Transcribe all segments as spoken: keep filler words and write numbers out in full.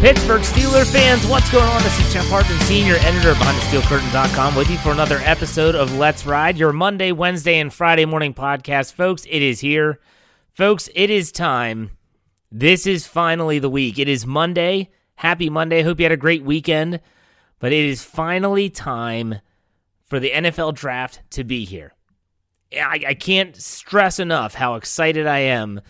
Pittsburgh Steelers fans, what's going on? This is Jeff Hartman, senior editor of Behind The Steel Curtain dot com, with you for another episode of Let's Ride, your Monday, Wednesday, and Friday morning podcast. Folks, it is here. Folks, it is time. This is finally the week. It is Monday. Happy Monday. Hope you had a great weekend. But it is finally time for the N F L draft to be here. I, I can't stress enough how excited I am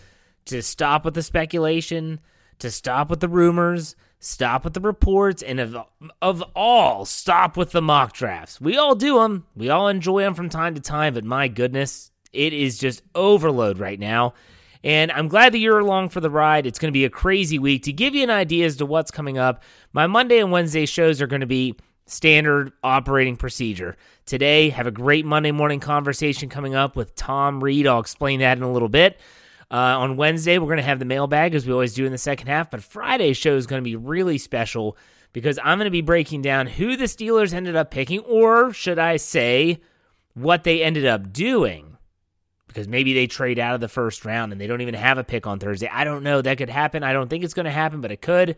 to stop with the speculation, to stop with the rumors, stop with the reports, and of, of all, stop with the mock drafts. We all do them. We all enjoy them from time to time, but my goodness, it is just overload right now. And I'm glad that you're along for the ride. It's going to be a crazy week. To give you an idea as to what's coming up, my Monday and Wednesday shows are going to be standard operating procedure. Today, have a great Monday morning conversation coming up with Tom Reed. I'll explain that in a little bit. Uh, on Wednesday, we're going to have the mailbag, as we always do in the second half, but Friday's show is going to be really special because I'm going to be breaking down who the Steelers ended up picking, or should I say, what they ended up doing, because maybe they trade out of the first round and they don't even have a pick on Thursday. I don't know. That could happen. I don't think it's going to happen, but it could.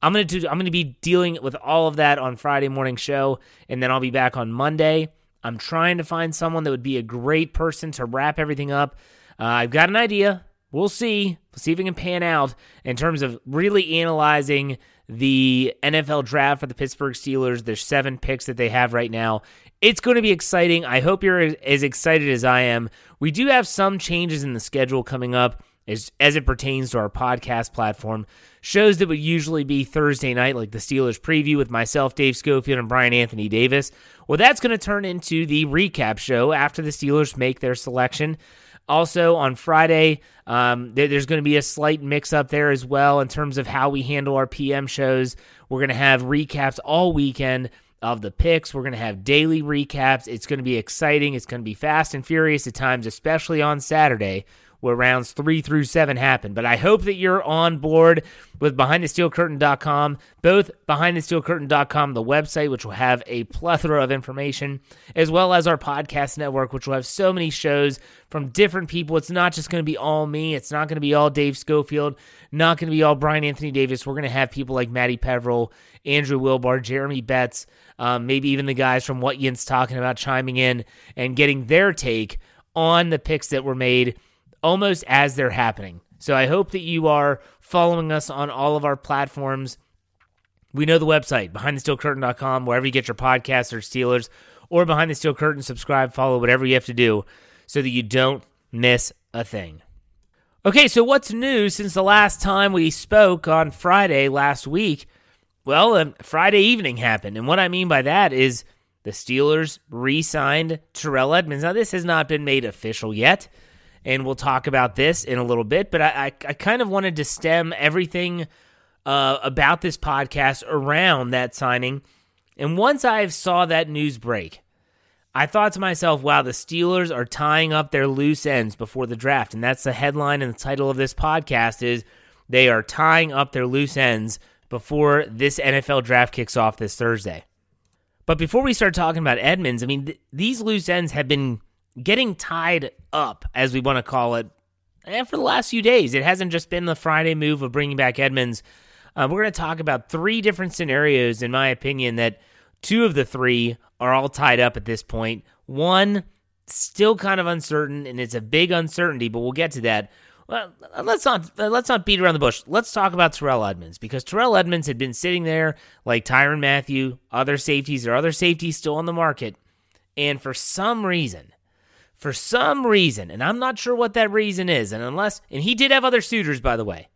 I'm going to do, I'm going to be dealing with all of that on Friday morning show, and then I'll be back on Monday. I'm trying to find someone that would be a great person to wrap everything up. Uh, I've got an idea. We'll see. We'll see if it can pan out in terms of really analyzing the N F L draft for the Pittsburgh Steelers. There's seven picks that they have right now. It's going to be exciting. I hope you're as excited as I am. We do have some changes in the schedule coming up as, as it pertains to our podcast platform. Shows that would usually be Thursday night, like the Steelers preview with myself, Dave Schofield, and Brian Anthony Davis. Well, that's going to turn into the recap show after the Steelers make their selection. Also, on Friday, um, there, there's going to be a slight mix-up there as well in terms of how we handle our P M shows. We're going to have recaps all weekend of the picks. We're going to have daily recaps. It's going to be exciting. It's going to be fast and furious at times, especially on Saturday where rounds three through seven happen. But I hope that you're on board with Behind The Steel Curtain dot com, both Behind The Steel Curtain dot com, the website, which will have a plethora of information, as well as our podcast network, which will have so many shows from different people. It's not just going to be all me. It's not going to be all Dave Schofield, not going to be all Brian Anthony Davis. We're going to have people like Maddy Peverell, Andrew Wilbar, Jeremy Betts, um, maybe even the guys from WhatYin's Talking About chiming in and getting their take on the picks that were made almost as they're happening. So I hope that you are following us on all of our platforms. We know the website, Behind The Steel Curtain dot com, wherever you get your podcasts or Steelers, or Behind the Steel Curtain, subscribe, follow, whatever you have to do so that you don't miss a thing. Okay, so what's new since the last time we spoke on Friday last week? Well, um, Friday evening happened, and what I mean by that is the Steelers re-signed Terrell Edmunds. Now, this has not been made official yet, and we'll talk about this in a little bit, but I, I, I kind of wanted to stem everything uh, about this podcast around that signing. And once I saw that news break, I thought to myself, wow, the Steelers are tying up their loose ends before the draft. And that's the headline and the title of this podcast is they are tying up their loose ends before this N F L draft kicks off this Thursday. But before we start talking about Edmunds, I mean, th- these loose ends have been getting tied up, as we want to call it, and for the last few days. It hasn't just been the Friday move of bringing back Edmunds. Uh, we're going to talk about three different scenarios, in my opinion, that two of the three are all tied up at this point. One, still kind of uncertain, and it's a big uncertainty, but we'll get to that. Well, let's not let's not beat around the bush. Let's talk about Terrell Edmunds, because Terrell Edmunds had been sitting there like Tyrann Mathieu, other safeties, or other safeties still on the market, and for some reason, For some reason, and I'm not sure what that reason is, and unless, and he did have other suitors, by the way.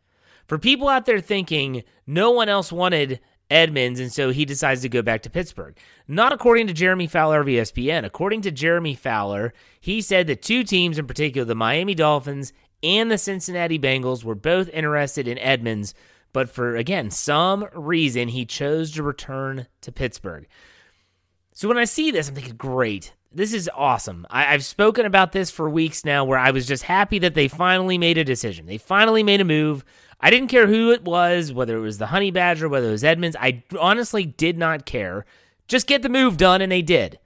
For people out there thinking no one else wanted Edmunds, and so he decides to go back to Pittsburgh. Not according to Jeremy Fowler of E S P N. According to Jeremy Fowler, he said that two teams in particular, the Miami Dolphins and the Cincinnati Bengals, were both interested in Edmunds, but for, again, some reason, he chose to return to Pittsburgh. So when I see this, I'm thinking, great. This is awesome. I, I've spoken about this for weeks now where I was just happy that they finally made a decision. They finally made a move. I didn't care who it was, whether it was the Honey Badger, whether it was Edmunds. I honestly did not care. Just get the move done, and they did.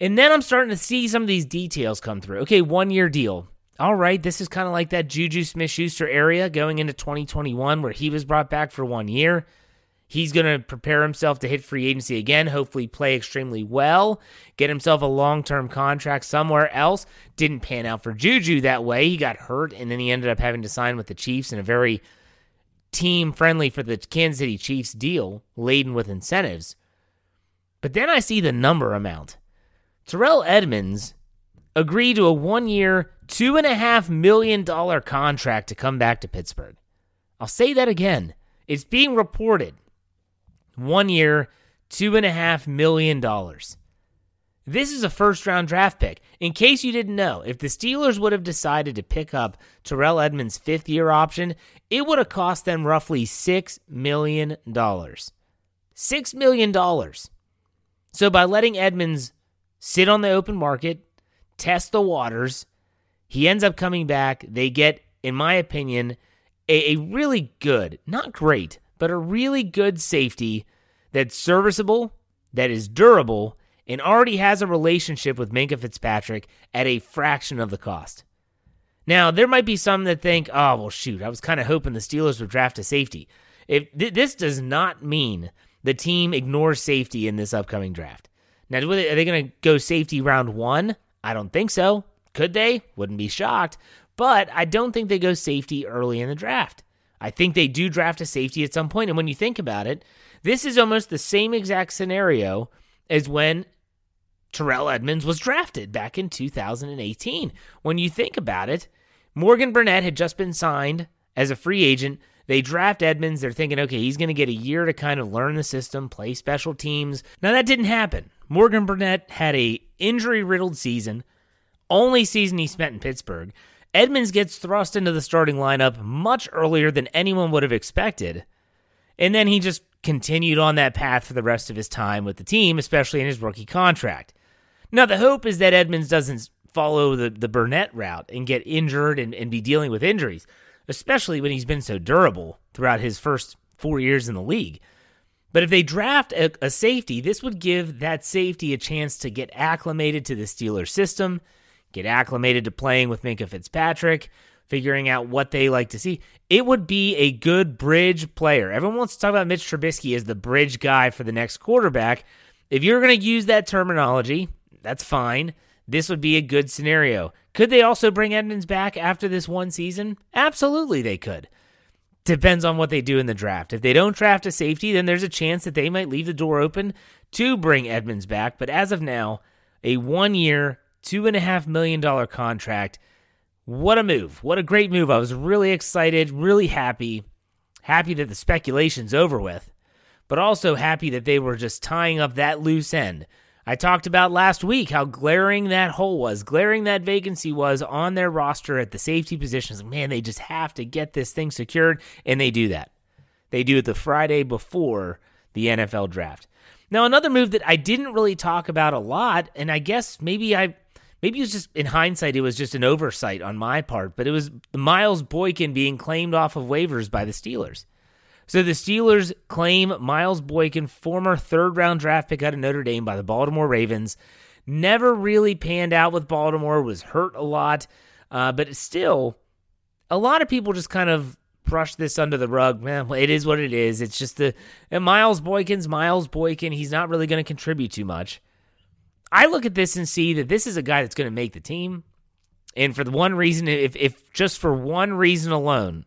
And then I'm starting to see some of these details come through. Okay, one-year deal. All right, this is kind of like that Juju Smith-Schuster area going into twenty twenty-one where he was brought back for one year. He's going to prepare himself to hit free agency again, hopefully play extremely well, get himself a long-term contract somewhere else. Didn't pan out for Juju that way. He got hurt, and then he ended up having to sign with the Chiefs in a very team-friendly for the Kansas City Chiefs deal, laden with incentives. But then I see the number amount. Terrell Edmunds agreed to a one-year, two point five million dollars contract to come back to Pittsburgh. I'll say that again. It's being reported. One-year, two point five million dollars. This is a first-round draft pick. In case you didn't know, if the Steelers would have decided to pick up Terrell Edmunds' fifth-year option, it would have cost them roughly six million dollars. six million dollars. So by letting Edmunds sit on the open market, test the waters, he ends up coming back. They get, in my opinion, a, a really good, not great, but a really good safety that's serviceable, that is durable, and already has a relationship with Minkah Fitzpatrick at a fraction of the cost. Now, there might be some that think, oh, well, shoot, I was kind of hoping the Steelers would draft a safety. If th- This does not mean the team ignores safety in this upcoming draft. Now, are they going to go safety round one? I don't think so. Could they? Wouldn't be shocked. But I don't think they go safety early in the draft. I think they do draft a safety at some point. And when you think about it, this is almost the same exact scenario as when Terrell Edmunds was drafted back in two thousand eighteen. When you think about it, Morgan Burnett had just been signed as a free agent. They draft Edmunds. They're thinking, okay, he's going to get a year to kind of learn the system, play special teams. Now, that didn't happen. Morgan Burnett had an injury-riddled season, only season he spent in Pittsburgh. Edmunds gets thrust into the starting lineup much earlier than anyone would have expected, and then he just continued on that path for the rest of his time with the team, especially in his rookie contract. Now, the hope is that Edmunds doesn't follow the, the Burnett route and get injured and, and be dealing with injuries, especially when he's been so durable throughout his first four years in the league. But if they draft a, a safety, this would give that safety a chance to get acclimated to the Steelers system, get acclimated to playing with Minkah Fitzpatrick, figuring out what they like to see. It would be a good bridge player. Everyone wants to talk about Mitch Trubisky as the bridge guy for the next quarterback. If you're going to use that terminology, that's fine. This would be a good scenario. Could they also bring Edmunds back after this one season? Absolutely they could. Depends on what they do in the draft. If they don't draft a safety, then there's a chance that they might leave the door open to bring Edmunds back. But as of now, a one-year, two point five million dollars contract. What a move. What a great move. I was really excited, really happy. Happy that the speculation's over with, but also happy that they were just tying up that loose end. I talked about last week how glaring that hole was, glaring that vacancy was on their roster at the safety positions. Man, they just have to get this thing secured, and they do that. They do it the Friday before the N F L draft. Now, another move that I didn't really talk about a lot, and I guess maybe I... Maybe it was just, in hindsight, it was just an oversight on my part, but it was Miles Boykin being claimed off of waivers by the Steelers. So the Steelers claim Miles Boykin, former third-round draft pick out of Notre Dame by the Baltimore Ravens. Never really panned out with Baltimore, was hurt a lot, uh, but still, a lot of people just kind of brush this under the rug. Man, it is what it is. It's just the and Miles Boykin's Miles Boykin. He's not really going to contribute too much. I look at this and see that this is a guy that's going to make the team. And for the one reason, if, if just for one reason alone,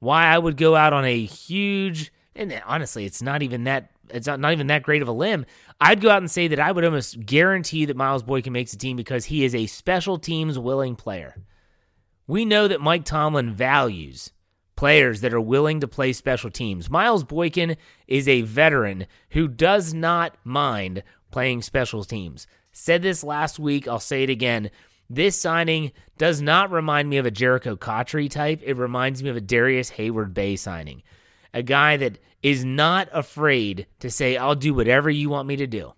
why I would go out on a huge, and honestly, it's not even that, it's not, not even that great of a limb. I'd go out and say that I would almost guarantee that Miles Boykin makes the team because he is a special teams willing player. We know that Mike Tomlin values players that are willing to play special teams. Miles Boykin is a veteran who does not mind playing special teams. Said this last week, I'll say it again. This signing does not remind me of a Jerricho Cotchery type. It reminds me of a Darrius Heyward-Bey signing. A guy that is not afraid to say, I'll do whatever you want me to do.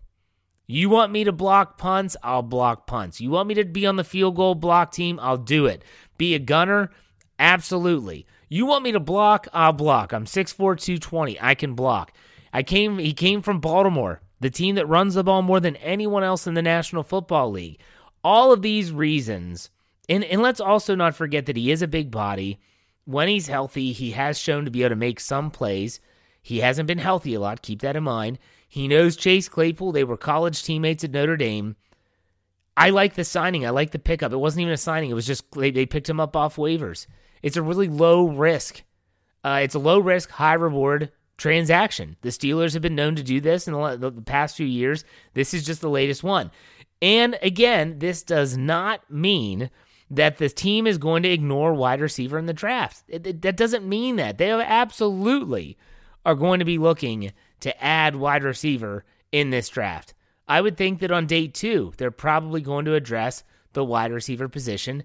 You want me to block punts? I'll block punts. You want me to be on the field goal block team? I'll do it. Be a gunner? Absolutely. You want me to block? I'll block. I'm six four, two twenty. I can block. I came. He came from Baltimore, the team that runs the ball more than anyone else in the National Football League. All of these reasons, and, and let's also not forget that he is a big body. When he's healthy, he has shown to be able to make some plays. He hasn't been healthy a lot. Keep that in mind. He knows Chase Claypool. They were college teammates at Notre Dame. I like the signing. I like the pickup. It wasn't even a signing. It was just they, they picked him up off waivers. It's a really low risk. Uh, it's a low risk, high reward transaction. The Steelers have been known to do this in the, the past few years. This is just the latest one. And again, this does not mean that the team is going to ignore wide receiver in the draft. It, it, that doesn't mean that. They absolutely are going to be looking to add wide receiver in this draft. I would think that on day two, they're probably going to address the wide receiver position.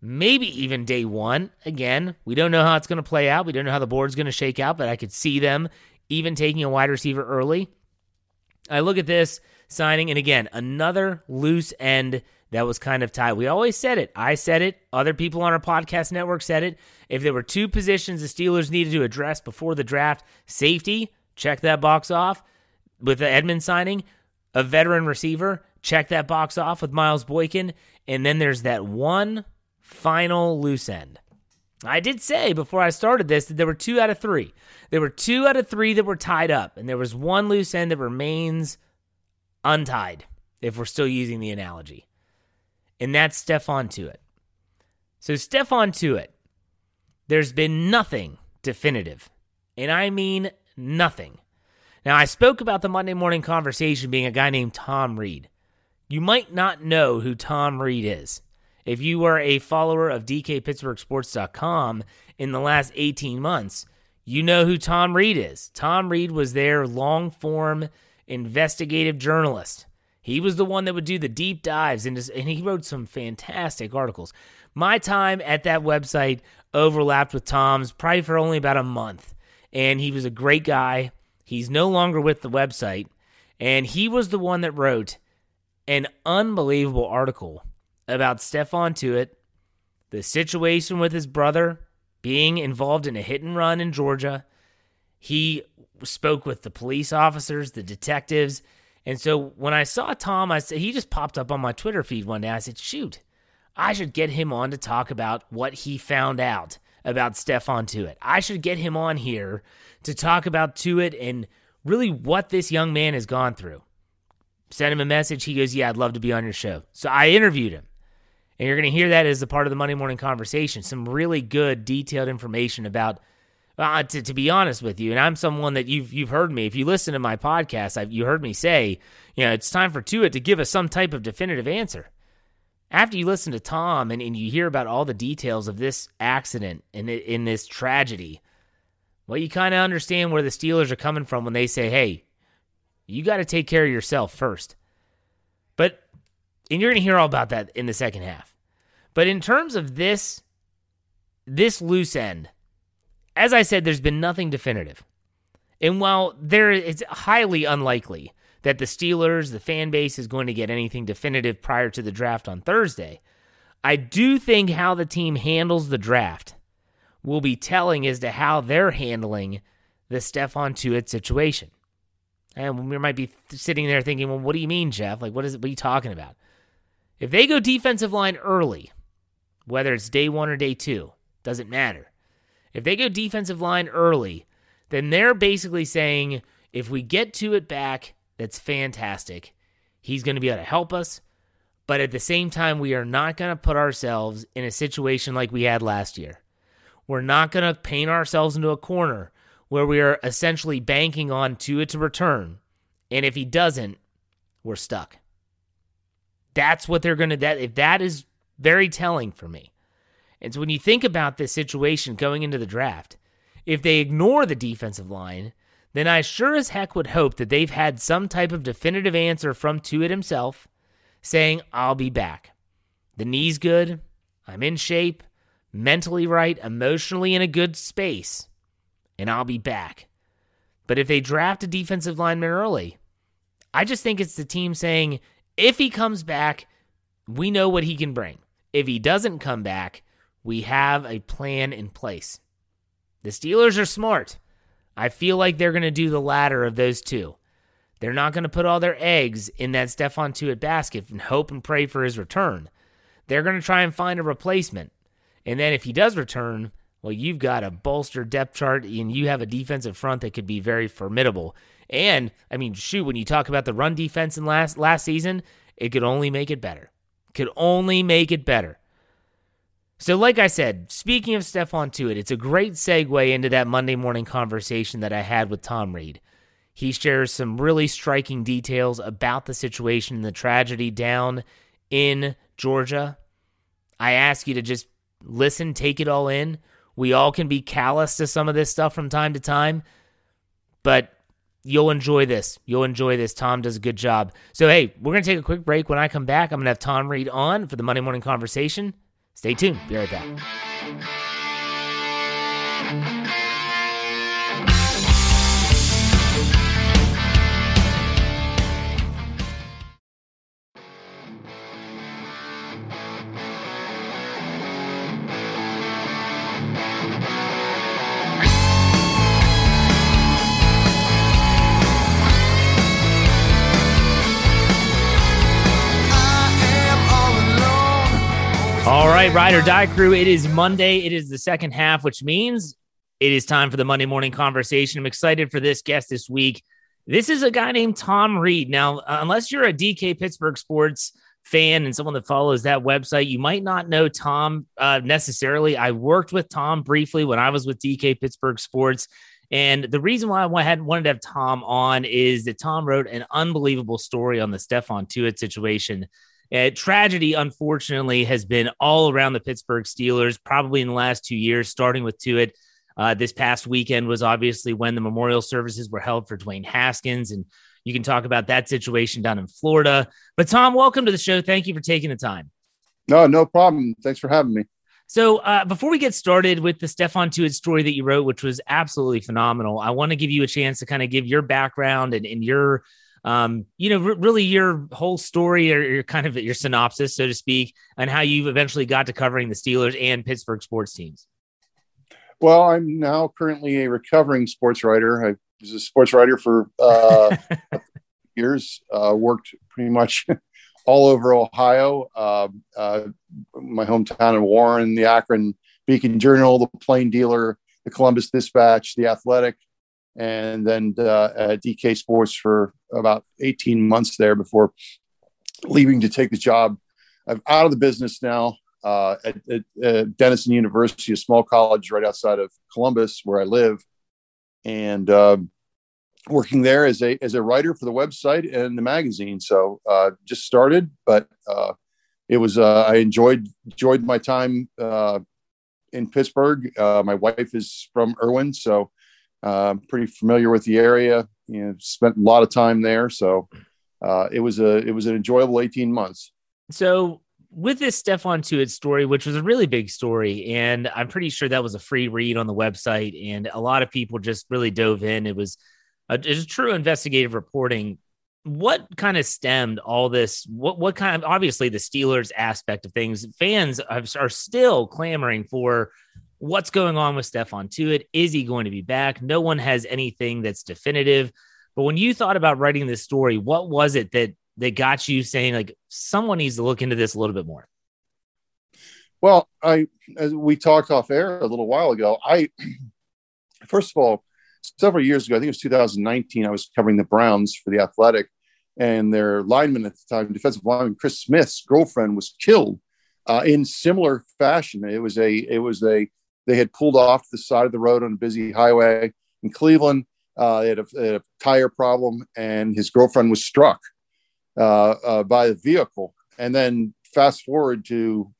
Maybe even day one. Again, we don't know how it's going to play out. We don't know how the board's going to shake out, but I could see them even taking a wide receiver early. I look at this signing, and again, another loose end that was kind of tied. We always said it. I said it. Other people on our podcast network said it. If there were two positions the Steelers needed to address before the draft, safety, check that box off with the Edmunds signing. A veteran receiver, check that box off with Miles Boykin. And then there's that one final loose end. I did say before I started this that there were two out of three. There were two out of three that were tied up, and there was one loose end that remains untied, if we're still using the analogy. And that's Stephon Tuitt. So Stephon Tuitt, there's been nothing definitive. And I mean nothing. Now, I spoke about the Monday Morning Conversation being a guy named Tom Reed. You might not know who Tom Reed is. If you are a follower of D K Pittsburgh Sports dot com in the last eighteen months, you know who Tom Reed is. Tom Reed was their long-form investigative journalist. He was the one that would do the deep dives, and he wrote some fantastic articles. My time at that website overlapped with Tom's probably for only about a month, and he was a great guy. He's no longer with the website, and he was the one that wrote an unbelievable article about Stephon Tuitt, the situation with his brother being involved in a hit and run in Georgia. He spoke with the police officers, the detectives, and so when I saw Tom, I said, he just popped up on my Twitter feed one day. I said, shoot, I should get him on to talk about what he found out about Stephon Tuitt. I should get him on here to talk about Tuitt and really what this young man has gone through. Send him a message. He goes, yeah, I'd love to be on your show. So I interviewed him. And you're going to hear that as a part of the Monday Morning Conversation. Some really good, detailed information about, uh, to, to be honest with you, and I'm someone that you've you've heard me. If you listen to my podcast, I've, you heard me say, you know, it's time for Tuitt to give us some type of definitive answer. After you listen to Tom and, and you hear about all the details of this accident and in this tragedy, well, you kind of understand where the Steelers are coming from when they say, hey, you got to take care of yourself first. But, and you're going to hear all about that in the second half. But in terms of this, this loose end, as I said, there's been nothing definitive. And while there, it's highly unlikely that the Steelers, the fan base, is going to get anything definitive prior to the draft on Thursday, I do think how the team handles the draft will be telling as to how they're handling the Stephon Tuitt situation. And we might be sitting there thinking, well, what do you mean, Jeff? Like, what is it? What are you talking about? If they go defensive line early, whether it's day one or day two, doesn't matter. If they go defensive line early, then they're basically saying, if we get Tuitt back, that's fantastic. He's going to be able to help us. But at the same time, we are not going to put ourselves in a situation like we had last year. We're not going to paint ourselves into a corner where we are essentially banking on Tuitt to return. And if he doesn't, we're stuck. That's what they're going to, that if that is very telling for me. And so when you think about this situation going into the draft, if they ignore the defensive line, then I sure as heck would hope that they've had some type of definitive answer from Tuitt himself saying, I'll be back. The knee's good. I'm in shape, mentally right, emotionally in a good space, and I'll be back. But if they draft a defensive lineman early, I just think it's the team saying, if he comes back, we know what he can bring. If he doesn't come back, we have a plan in place. The Steelers are smart. I feel like they're going to do the latter of those two. They're not going to put all their eggs in that Stephon Tuitt basket and hope and pray for his return. They're going to try and find a replacement. And then if he does return, well, you've got a bolstered depth chart and you have a defensive front that could be very formidable. And, I mean, shoot, when you talk about the run defense in last, last season, it could only make it better. Could only make it better. So like I said, speaking of Stephon Tuitt, it's a great segue into that Monday morning conversation that I had with Tom Reed. He shares some really striking details about the situation and the tragedy down in Georgia. I ask you to just listen, take it all in. We all can be callous to some of this stuff from time to time, but you'll enjoy this. You'll enjoy this. Tom does a good job. So, hey, we're going to take a quick break. When I come back, I'm going to have Tom Reed on for the Monday morning conversation. Stay tuned. Be right back. All right, Ride or Die crew, it is Monday. It is the second half, which means it is time for the Monday morning conversation. I'm excited for this guest this week. This is a guy named Tom Reed. Now, unless you're a D K Pittsburgh Sports fan and someone that follows that website, you might not know Tom uh, necessarily. I worked with Tom briefly when I was with D K Pittsburgh Sports. And the reason why I had wanted to have Tom on is that Tom wrote an unbelievable story on the Stephon Tuitt situation. Uh, tragedy, unfortunately, has been all around the Pittsburgh Steelers, probably in the last two years, starting with Tuitt. Uh, this past weekend was obviously when the memorial services were held for Dwayne Haskins, and you can talk about that situation down in Florida. But, Tom, welcome to the show. Thank you for taking the time. No, no problem. Thanks for having me. So uh, before we get started with the Stephon Tuitt story that you wrote, which was absolutely phenomenal, I want to give you a chance to kind of give your background and, and your Um, you know, r- really your whole story or your kind of your synopsis, so to speak, and how you eventually got to covering the Steelers and Pittsburgh sports teams. Well, I'm now currently a recovering sports writer. I was a sports writer for uh, years, uh, worked pretty much all over Ohio, uh, uh, my hometown of Warren, the Akron Beacon Journal, the Plain Dealer, the Columbus Dispatch, The Athletic, and then uh, at D K Sports for about eighteen months there before leaving to take the job. I'm out of the business now uh, at, at, at Denison University, a small college right outside of Columbus where I live, and uh, working there as a as a writer for the website and the magazine. So uh, just started, but uh, it was uh, I enjoyed enjoyed my time uh, in Pittsburgh. Uh, my wife is from Irwin, so I'm uh, pretty familiar with the area. You know, spent a lot of time there, so uh, it was a it was an enjoyable eighteen months. So with this Stephon Tuitt story, which was a really big story, and I'm pretty sure that was a free read on the website, and a lot of people just really dove in. It was a, it was true investigative reporting. What kind of stemmed all this? What what kind of, obviously the Steelers aspect of things? Fans are still clamoring for. What's going on with Stephon Tuitt? Is he going to be back? No one has anything that's definitive. But when you thought about writing this story, what was it that, that got you saying, like, someone needs to look into this a little bit more? Well, I, as we talked off air a little while ago, I, first of all, several years ago, I think it was two thousand nineteen, I was covering the Browns for The Athletic, and their lineman at the time, defensive lineman Chris Smith's girlfriend, was killed uh, in similar fashion. It was a, it was a, They had pulled off the side of the road on a busy highway in Cleveland. Uh, they, had a, they had a tire problem, and his girlfriend was struck uh, uh, by the vehicle. And then fast forward to,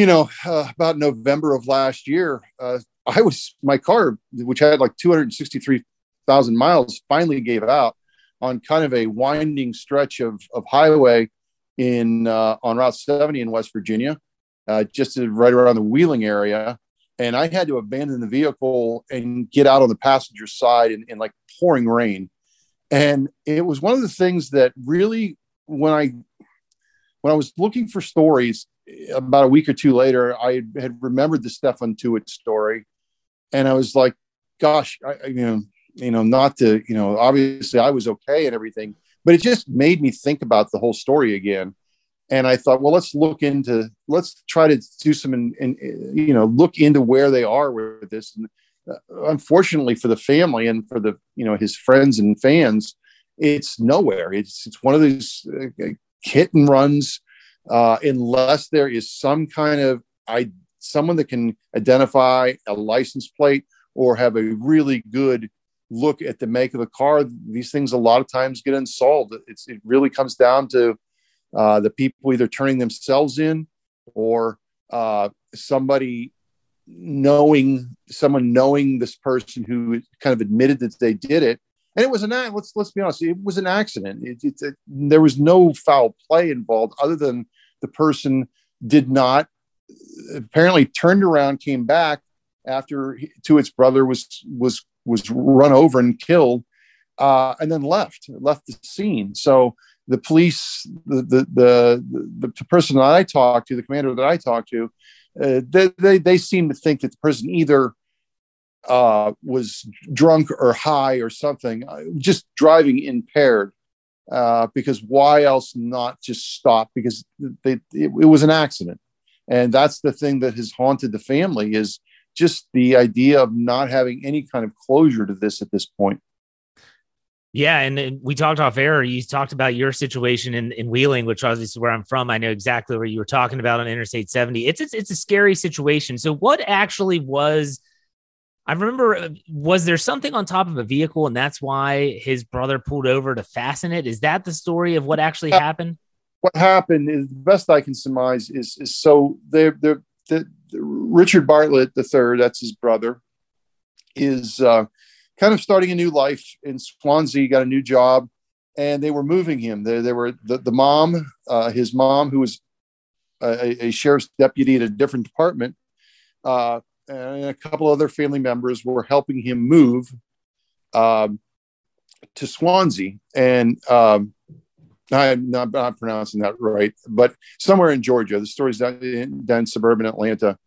you know, uh, about November of last year, uh, I was my car, which had like two hundred sixty-three thousand miles, finally gave out on kind of a winding stretch of of highway in uh, on Route seventy in West Virginia. Uh, just right around the Wheeling area. And I had to abandon the vehicle and get out on the passenger side in, in like pouring rain. And it was one of the things that really, when I, when I was looking for stories about a week or two later, I had remembered the Stephon Tuitt story And I was like, gosh, I, you know, you know, not to, you know, obviously I was okay and everything, but it just made me think about the whole story again. And I thought, well, let's look into, let's try to do some, and in, in, you know, look into where they are with this. And uh, unfortunately for the family and for the, you know, his friends and fans, it's nowhere. It's, it's one of these uh, hit and runs, uh, unless there is some kind of, I, someone that can identify a license plate or have a really good look at the make of the car. These things a lot of times get unsolved. It's, it really comes down to uh, the people either turning themselves in or uh, somebody knowing, someone knowing this person who kind of admitted that they did it. And it was an, let's, let's be honest, it was an accident. It, it, it, there was no foul play involved other than the person did not, apparently turned around, came back after Tuitt's brother was, was, was run over and killed, uh, and then left, left the scene. So the police, the, the, the, the person that I talked to, the commander that I talked to, uh, they, they, they seem to think that the person either uh, was drunk or high or something, just driving impaired, uh, because why else not just stop? Because they, it, it was an accident. And that's the thing that has haunted the family, is just the idea of not having any kind of closure to this at this point. Yeah. And, and we talked off air. You talked about your situation in, in Wheeling, which obviously is where I'm from. I know exactly where you were talking about on Interstate seventy. It's, it's, it's a scary situation. So what actually was, I remember, was there something on top of a vehicle and that's why his brother pulled over to fasten it? Is that the story of what actually yeah. happened? What happened is, the best I can surmise is, is so they're, they're, they're, Richard Bartlett the third, that's his brother, is uh, kind of starting a new life in Swansea, got a new job, and they were moving him. They, they were the, the mom, uh, his mom, who was a, a sheriff's deputy at a different department, uh, and a couple other family members were helping him move um, to Swansea. And um, I'm not, not pronouncing that right, but somewhere in Georgia. The story's down in, down in suburban Atlanta.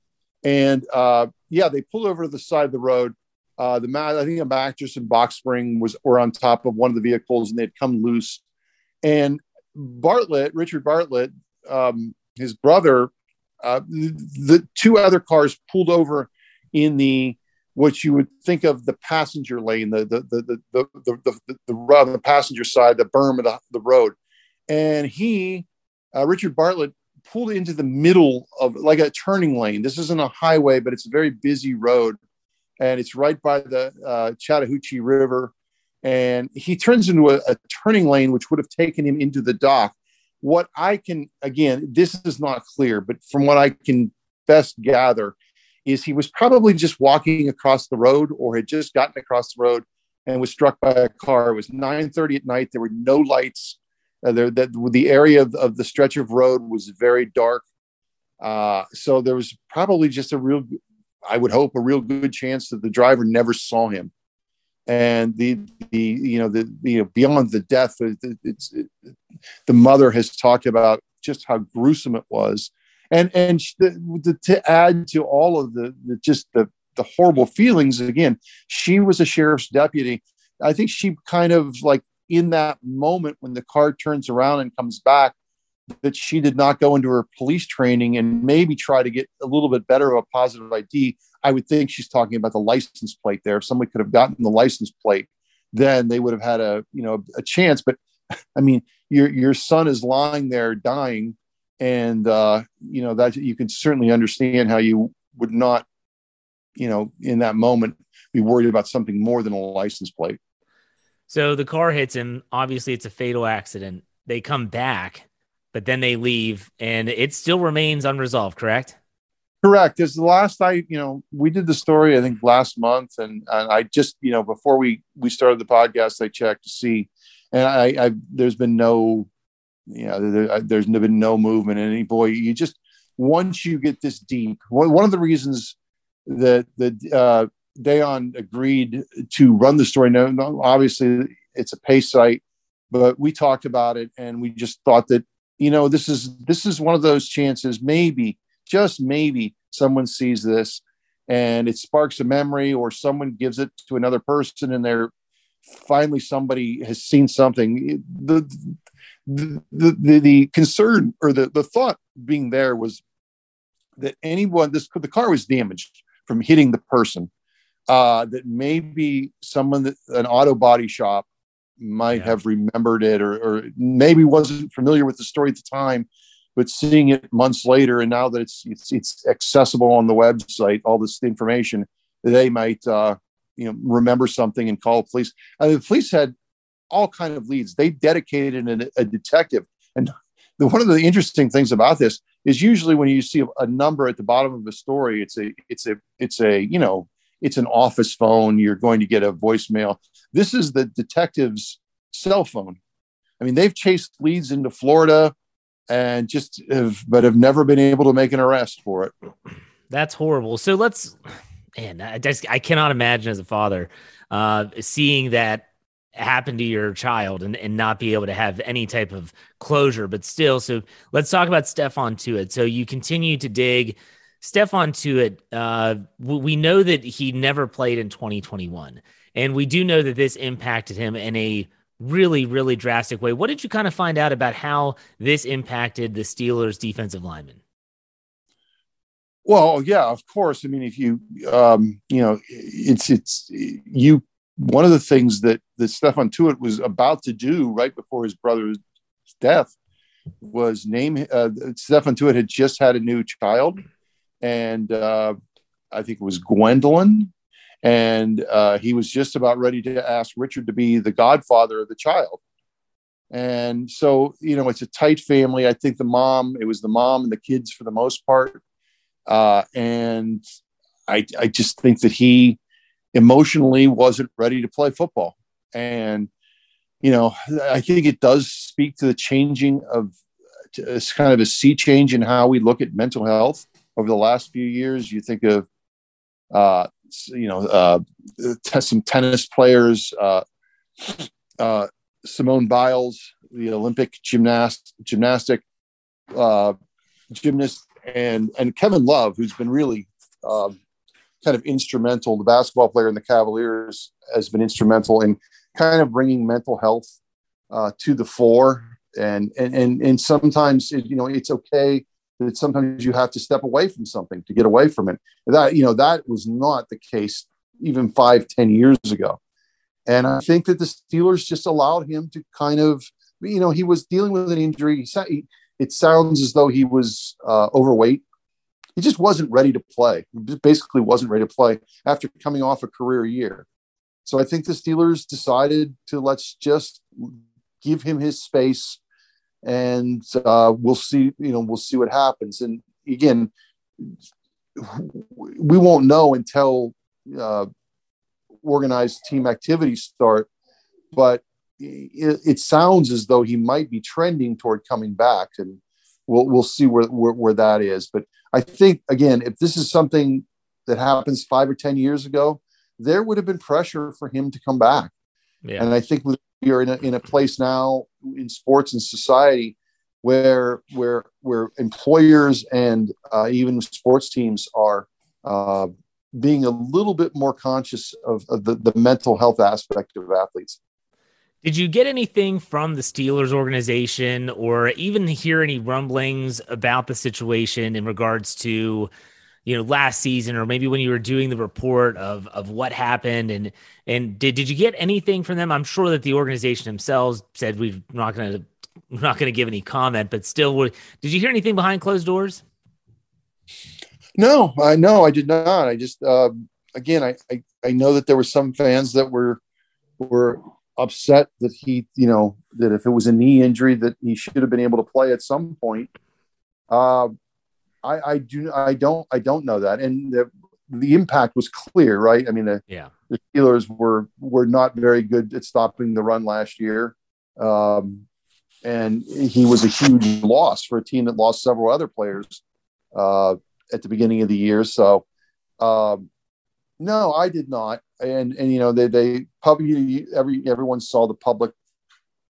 And uh, yeah, they pulled over to the side of the road. Uh, the I think a mattress and box spring was were on top of one of the vehicles, and they'd come loose. And Bartlett, Richard Bartlett, um, his brother, uh, the two other cars pulled over in the what you would think of the passenger lane, the the the the the the, the, the, the, road, the passenger side, the berm of the, the road. And he, uh, Richard Bartlett, pulled into the middle of like a turning lane. This isn't a highway, but it's a very busy road. And it's right by the uh, Chattahoochee River. And he turns into a, a turning lane, which would have taken him into the dock. What I can, again, this is not clear, but from what I can best gather is he was probably just walking across the road or had just gotten across the road and was struck by a car. It was nine thirty at night. There were no lights. Uh, there, that the area of, of the stretch of road was very dark, uh, so there was probably just a real, I would hope, a real good chance that the driver never saw him. And the the you know the, the you know, beyond the death, it, it's it, the mother has talked about just how gruesome it was, and and the, the, to add to all of the, the just the the horrible feelings. Again, she was a sheriff's deputy. I think she kind of like, in that moment when the car turns around and comes back, that she did not go into her police training and maybe try to get a little bit better of a positive I D. I would think she's talking about the license plate there. If somebody could have gotten the license plate, then they would have had a, you know, a chance. But I mean, your, your son is lying there dying. And uh, you know, that you can certainly understand how you would not, you know, in that moment be worried about something more than a license plate. So the car hits him. Obviously, it's a fatal accident. They come back, but then they leave, and it still remains unresolved, correct? Correct. As the last I, you know, we did the story, I think, last month, and, and I just, you know, before we, we started the podcast, I checked to see, and I, I there's been no, you know, there, there's been no movement. And boy, you just, once you get this deep, one of the reasons that the, uh, Dayon agreed to run the story. Now, obviously, it's a pay site, but we talked about it, and we just thought that, you know, this is this is one of those chances. Maybe, just maybe, someone sees this and it sparks a memory, or someone gives it to another person and they're finally somebody has seen something. The the the, the concern or the, the thought being there was that anyone, this the car was damaged from hitting the person. Uh, that maybe someone, that, an auto body shop, might yeah. have remembered it, or, or maybe wasn't familiar with the story at the time, but seeing it months later, and now that it's it's, it's accessible on the website, all this information, they might uh, you know remember something and call police. I mean, the police had all kind of leads. They dedicated an, a detective, and the, one of the interesting things about this is usually when you see a number at the bottom of a story, it's a it's a it's a you know. It's an office phone. You're going to get a voicemail. This is the detective's cell phone. I mean, they've chased leads into Florida and just have, but have never been able to make an arrest for it. That's horrible. So let's, man, I just, I cannot imagine as a father uh, seeing that happen to your child and, and not be able to have any type of closure, but still. So let's talk about Stephon Tuitt. So you continue to dig Stephon Tuitt, uh, we know that he never played in twenty twenty-one, and we do know that this impacted him in a really, really drastic way. What did you kind of find out about how this impacted the Steelers' defensive linemen? Well, yeah, of course. I mean, if you, um, you know, it's, it's, you, one of the things that, that Stephon Tuitt was about to do right before his brother's death was name, uh, Stephon Tuitt had just had a new child. And uh, I think it was Gwendolyn. And uh, he was just about ready to ask Richard to be the godfather of the child. And so, you know, it's a tight family. I think the mom, it was the mom and the kids for the most part. Uh, and I, I just think that he emotionally wasn't ready to play football. And, you know, I think it does speak to the changing of, it's kind of a sea change in how we look at mental health. Over the last few years, you think of, uh, you know, uh, t- some tennis players, uh, uh, Simone Biles, the Olympic gymnast, gymnastic uh, gymnast, and and Kevin Love, who's been really uh, kind of instrumental. The basketball player in the Cavaliers has been instrumental in kind of bringing mental health uh, to the fore. And and and and sometimes it, you know, it's okay. That sometimes you have to step away from something to get away from it. That, you know, that was not the case even five, ten years ago. And I think that the Steelers just allowed him to kind of, you know, he was dealing with an injury. It sounds as though he was uh, overweight. He just wasn't ready to play. He basically wasn't ready to play after coming off a career year. So I think the Steelers decided to let's just give him his space. And uh, we'll see, you know, we'll see what happens. And again, we won't know until uh, organized team activities start. But it, it sounds as though he might be trending toward coming back, and we'll we'll see where, where where that is. But I think again, if this is something that happens five or ten years ago, there would have been pressure for him to come back. Yeah. And I think with You're in a, in a place now in sports and society where where where employers and uh, even sports teams are uh, being a little bit more conscious of, of the, the mental health aspect of athletes. Did you get anything from the Steelers organization, or even hear any rumblings about the situation in regards to, you know, last season, or maybe when you were doing the report of, of what happened, and, and did, did you get anything from them? I'm sure that the organization themselves said, we're not going to, we're not going to give any comment, but still, did you hear anything behind closed doors? No, I no, I did not. I just, uh, again, I, I, I know that there were some fans that were, were upset that he, you know, that if it was a knee injury that he should have been able to play at some point. Uh, I, I do. I don't. I don't know that, and the, the impact was clear, right? I mean, the, yeah. the Steelers were were not very good at stopping the run last year, um, and he was a huge loss for a team that lost several other players uh, at the beginning of the year. So, um, no, I did not. And and you know, they they publicly every everyone saw the public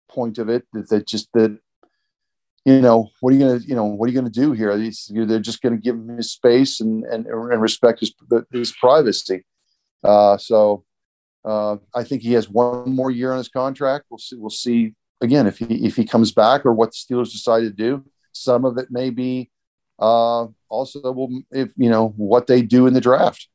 point of it that, that just that you know, what are you going to, you know, what are you going to do here? They're just going to give him his space and, and, and respect his, his privacy. Uh, so uh, I think he has one more year on his contract. We'll see. We'll see again, if he, if he comes back or what the Steelers decide to do. Some of it may be uh, also, will if you know, what they do in the draft.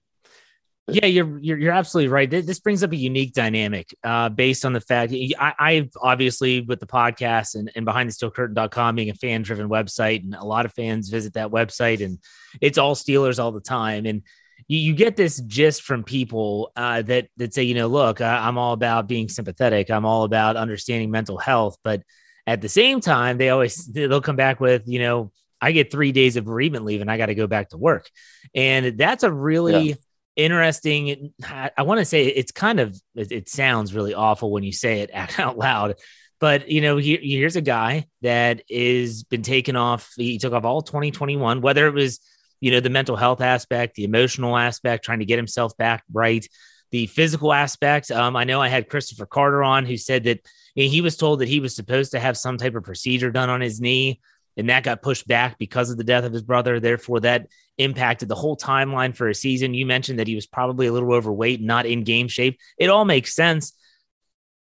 Yeah, you're, you're, you're absolutely right. This brings up a unique dynamic uh, based on the fact I, I've obviously with the podcast and, and behind the steel curtain dot com being a fan driven website, and a lot of fans visit that website, and it's all Steelers all the time. And you, you get this gist from people uh, that, that say, you know, look, I, I'm all about being sympathetic. I'm all about understanding mental health. But at the same time, they always, they'll come back with, you know, I get three days of bereavement leave and I got to go back to work. And that's a really yeah. interesting. I want to say it's kind of, it sounds really awful when you say it out loud, but you know, here, here's a guy that is been taken off. He took off all twenty twenty-one, whether it was, you know, the mental health aspect, the emotional aspect, trying to get himself back right, the physical aspect. Um, I know I had Christopher Carter on, who said that he was told that he was supposed to have some type of procedure done on his knee, and that got pushed back because of the death of his brother. Therefore, that impacted the whole timeline for a season. You mentioned that he was probably a little overweight, not in game shape. It all makes sense.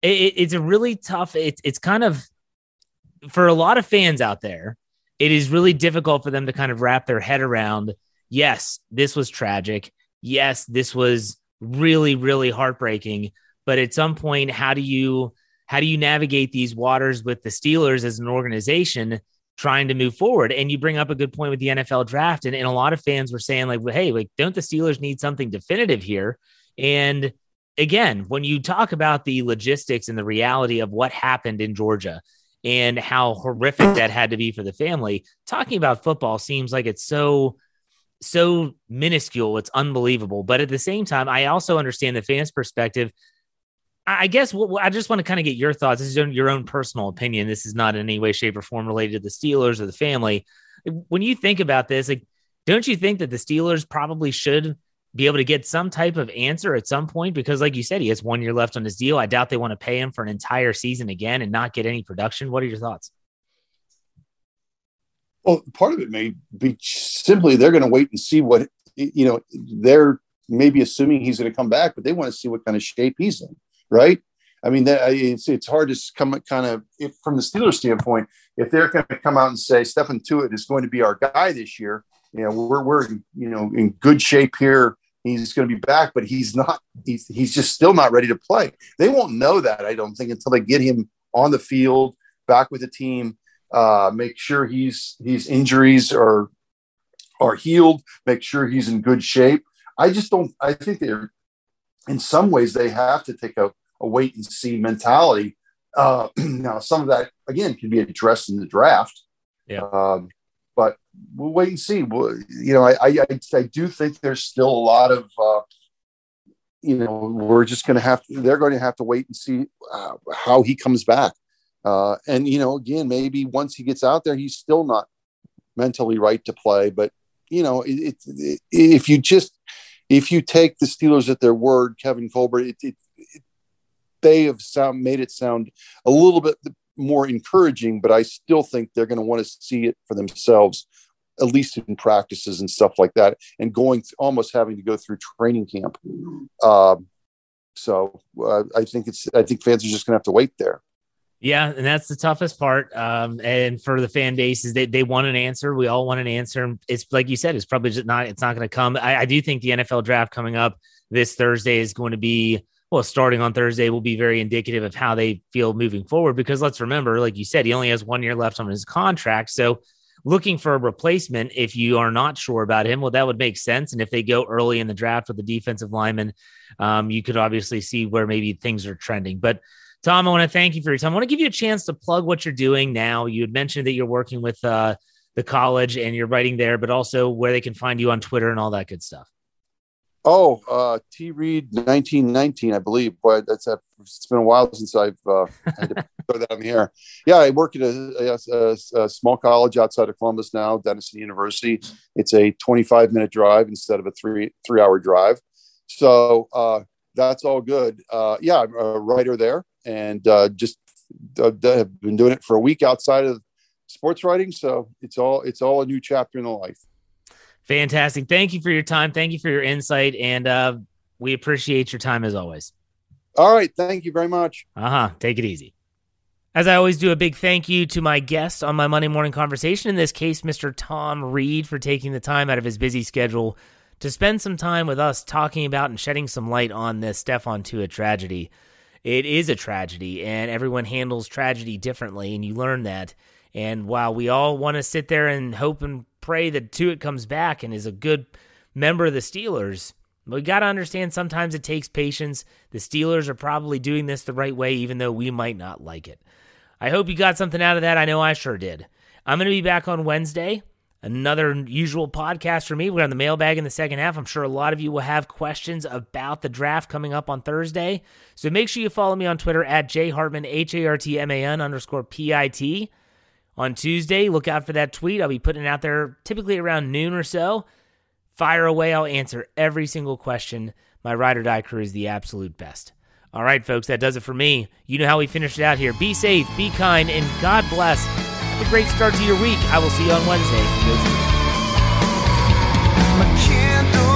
It, it, it's a really tough. It, it's kind of, for a lot of fans out there, it is really difficult for them to kind of wrap their head around. Yes, this was tragic. Yes, this was really, really heartbreaking. But at some point, how do you, how do you navigate these waters with the Steelers as an organization trying to move forward? And you bring up a good point with the N F L draft. And, and a lot of fans were saying like, well, hey, like, don't the Steelers need something definitive here? And again, when you talk about the logistics and the reality of what happened in Georgia and how horrific that had to be for the family, talking about football seems like it's so, so minuscule. It's unbelievable. But at the same time, I also understand the fans' perspective. I guess what I just want to kind of get your thoughts. This is your own personal opinion. This is not in any way, shape, or form related to the Steelers or the family. When you think about this, like, don't you think that the Steelers probably should be able to get some type of answer at some point? Because like you said, he has one year left on his deal. I doubt they want to pay him for an entire season again and not get any production. What are your thoughts? Well, part of it may be simply they're going to wait and see what, you know, they're maybe assuming he's going to come back, but they want to see what kind of shape he's in. Right. I mean, that, it's it's hard to come kind of if, from the Steelers standpoint, if they're going to come out and say Stephon Tuitt is going to be our guy this year. You know, we're, we're, you know, in good shape here. He's going to be back, but he's not, he's, he's just still not ready to play. They won't know that, I don't think, until they get him on the field, back with the team, uh, make sure he's, his injuries are, are healed, make sure he's in good shape. I just don't, I think they're, in some ways, they have to take a, a wait and see mentality. Uh, now, some of that again can be addressed in the draft, yeah. Um, but we'll wait and see. We'll, you know, I, I I do think there's still a lot of, uh, you know, we're just going to have to. They're going to have to wait and see uh, how he comes back. Uh, and you know, again, maybe once he gets out there, he's still not mentally right to play. But you know, it, it, it, if you just If you take the Steelers at their word, Kevin Colbert, it, it, it, they have sound, made it sound a little bit more encouraging, but I still think they're going to want to see it for themselves, at least in practices and stuff like that, and going almost having to go through training camp. Um, so uh, I think it's I think fans are just going to have to wait there. Yeah, and that's the toughest part. Um, and for the fan base, is they, they want an answer. We all want an answer. It's like you said, it's probably just not, it's not going to come. I, I do think the N F L draft coming up this Thursday is going to be, well, starting on Thursday will be very indicative of how they feel moving forward, because let's remember, like you said, he only has one year left on his contract. So looking for a replacement, if you are not sure about him, well, that would make sense. And if they go early in the draft with the defensive lineman, um, you could obviously see where maybe things are trending. But Tom, I want to thank you for your time. I want to give you a chance to plug what you're doing now. You had mentioned that you're working with uh, the college and you're writing there, but also where they can find you on Twitter and all that good stuff. Oh, uh, T Reed nineteen nineteen, I believe. Boy, that's a, it's been a while since I've uh, had to throw that on the air. Yeah, I work at a, a, a small college outside of Columbus now, Denison University. It's a twenty-five minute drive instead of a three three hour drive. So uh, that's all good. Uh, yeah, I'm a writer there. And uh, just uh, have been doing it for a week outside of sports writing. So it's all, it's all a new chapter in the life. Fantastic. Thank you for your time. Thank you for your insight. And uh, we appreciate your time as always. All right. Thank you very much. Uh-huh. Take it easy. As I always do, a big thank you to my guest on my Monday morning conversation, in this case, Mister Tom Reed, for taking the time out of his busy schedule to spend some time with us talking about and shedding some light on this Stephon Tuitt tragedy. It is a tragedy, and everyone handles tragedy differently, and you learn that. And while we all want to sit there and hope and pray that Tuitt comes back and is a good member of the Steelers, we got to understand sometimes it takes patience. The Steelers are probably doing this the right way, even though we might not like it. I hope you got something out of that. I know I sure did. I'm going to be back on Wednesday. Another usual podcast for me. We're on the mailbag in the second half. I'm sure a lot of you will have questions about the draft coming up on Thursday. So make sure you follow me on Twitter at jhartman, H A R T M A N underscore P I T. On Tuesday, look out for that tweet. I'll be putting it out there typically around noon or so. Fire away. I'll answer every single question. My ride or die crew is the absolute best. All right, folks, that does it for me. You know how we finish it out here. Be safe, be kind, and God bless. Have a great start to your week. I will see you on Wednesday.